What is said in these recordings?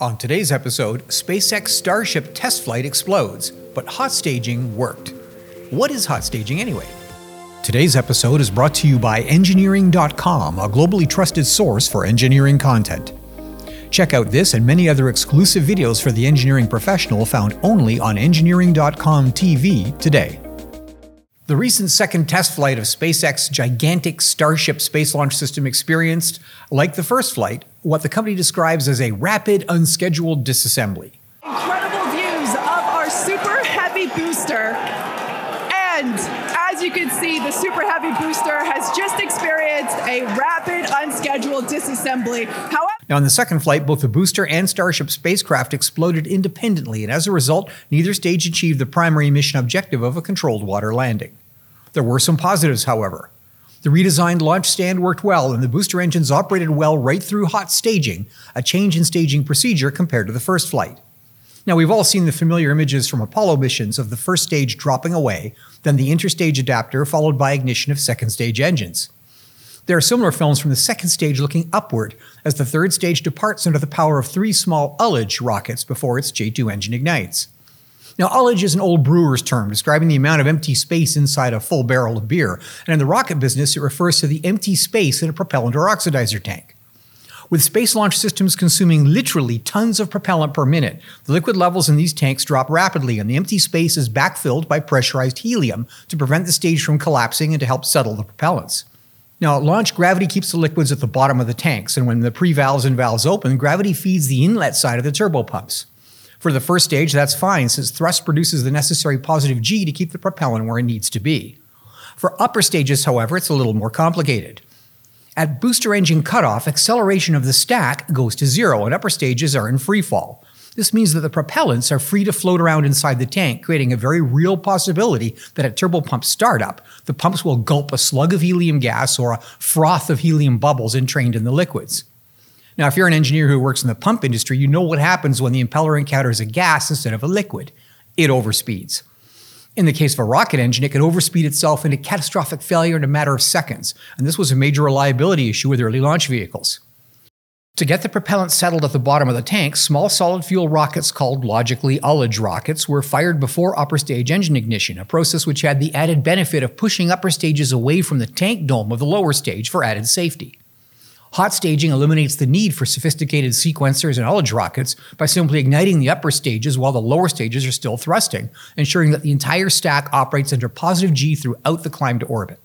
On today's episode, SpaceX Starship test flight explodes, but hot staging worked. What is hot staging anyway? Today's episode is brought to you by Engineering.com, a globally trusted source for engineering content. Check out this and many other exclusive videos for the engineering professional found only on Engineering.com TV today. The recent second test flight of SpaceX's gigantic Starship Space Launch System experienced, like the first flight, what the company describes as a rapid, unscheduled disassembly. Incredible views of our super heavy booster. And as you can see, the super heavy booster has just experienced a rapid, unscheduled disassembly. Now, in the second flight, both the booster and Starship spacecraft exploded independently, and as a result, neither stage achieved the primary mission objective of a controlled water landing. There were some positives, however. The redesigned launch stand worked well, and the booster engines operated well right through hot staging, a change in staging procedure compared to the first flight. Now, we've all seen the familiar images from Apollo missions of the first stage dropping away, then the interstage adapter followed by ignition of second stage engines. There are similar films from the second stage looking upward as the third stage departs under the power of three small Ullage rockets before its J-2 engine ignites. Now, ullage is an old brewer's term describing the amount of empty space inside a full barrel of beer, and in the rocket business it refers to the empty space in a propellant or oxidizer tank. With space launch systems consuming literally tons of propellant per minute, the liquid levels in these tanks drop rapidly and the empty space is backfilled by pressurized helium to prevent the stage from collapsing and to help settle the propellants. Now, at launch, gravity keeps the liquids at the bottom of the tanks, and when the pre-valves and valves open, gravity feeds the inlet side of the turbopumps. For the first stage, that's fine, since thrust produces the necessary positive G to keep the propellant where it needs to be. For upper stages, however, it's a little more complicated. At booster engine cutoff, acceleration of the stack goes to zero, and upper stages are in free fall. This means that the propellants are free to float around inside the tank, creating a very real possibility that at turbopump startup, the pumps will gulp a slug of helium gas or a froth of helium bubbles entrained in the liquids. Now, if you're an engineer who works in the pump industry, you know what happens when the impeller encounters a gas instead of a liquid. It overspeeds. In the case of a rocket engine, it can overspeed itself into catastrophic failure in a matter of seconds, and this was a major reliability issue with early launch vehicles. To get the propellant settled at the bottom of the tank, small solid fuel rockets called logically ullage rockets were fired before upper stage engine ignition, a process which had the added benefit of pushing upper stages away from the tank dome of the lower stage for added safety. Hot staging eliminates the need for sophisticated sequencers and ullage rockets by simply igniting the upper stages while the lower stages are still thrusting, ensuring that the entire stack operates under positive G throughout the climb to orbit.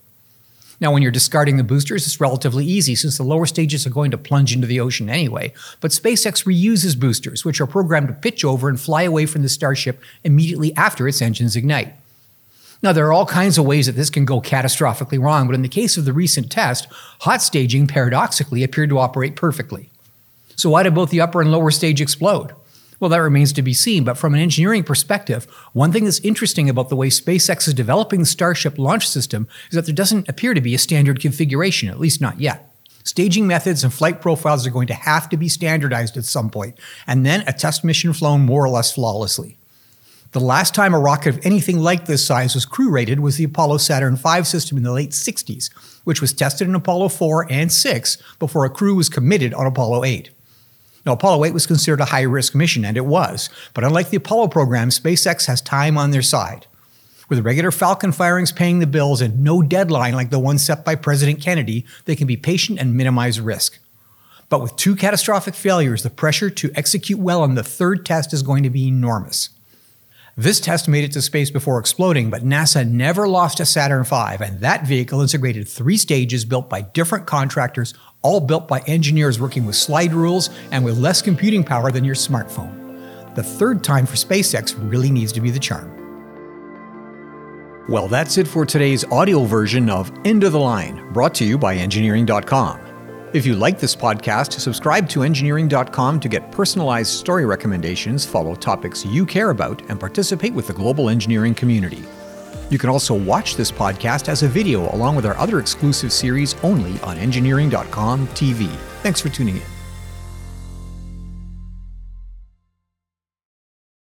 Now, when you're discarding the boosters, it's relatively easy since the lower stages are going to plunge into the ocean anyway, but SpaceX reuses boosters, which are programmed to pitch over and fly away from the Starship immediately after its engines ignite. Now, there are all kinds of ways that this can go catastrophically wrong, but in the case of the recent test, hot staging paradoxically appeared to operate perfectly. So why did both the upper and lower stage explode? Well, that remains to be seen, but from an engineering perspective, one thing that's interesting about the way SpaceX is developing the Starship launch system is that there doesn't appear to be a standard configuration, at least not yet. Staging methods and flight profiles are going to have to be standardized at some point, and then a test mission flown more or less flawlessly. The last time a rocket of anything like this size was crew-rated was the Apollo Saturn V system in the late 60s, which was tested in Apollo 4 and 6 before a crew was committed on Apollo 8. Now, Apollo 8 was considered a high-risk mission, and it was, but unlike the Apollo program, SpaceX has time on their side. With regular Falcon firings paying the bills and no deadline like the one set by President Kennedy, they can be patient and minimize risk. But with two catastrophic failures, the pressure to execute well on the third test is going to be enormous. This test made it to space before exploding, but NASA never lost a Saturn V, and that vehicle integrated three stages built by different contractors, all built by engineers working with slide rules and with less computing power than your smartphone. The third time for SpaceX really needs to be the charm. Well, that's it for today's audio version of End of the Line, brought to you by Engineering.com. If you like this podcast, subscribe to Engineering.com to get personalized story recommendations, follow topics you care about, and participate with the global engineering community. You can also watch this podcast as a video along with our other exclusive series only on Engineering.com TV. Thanks for tuning in.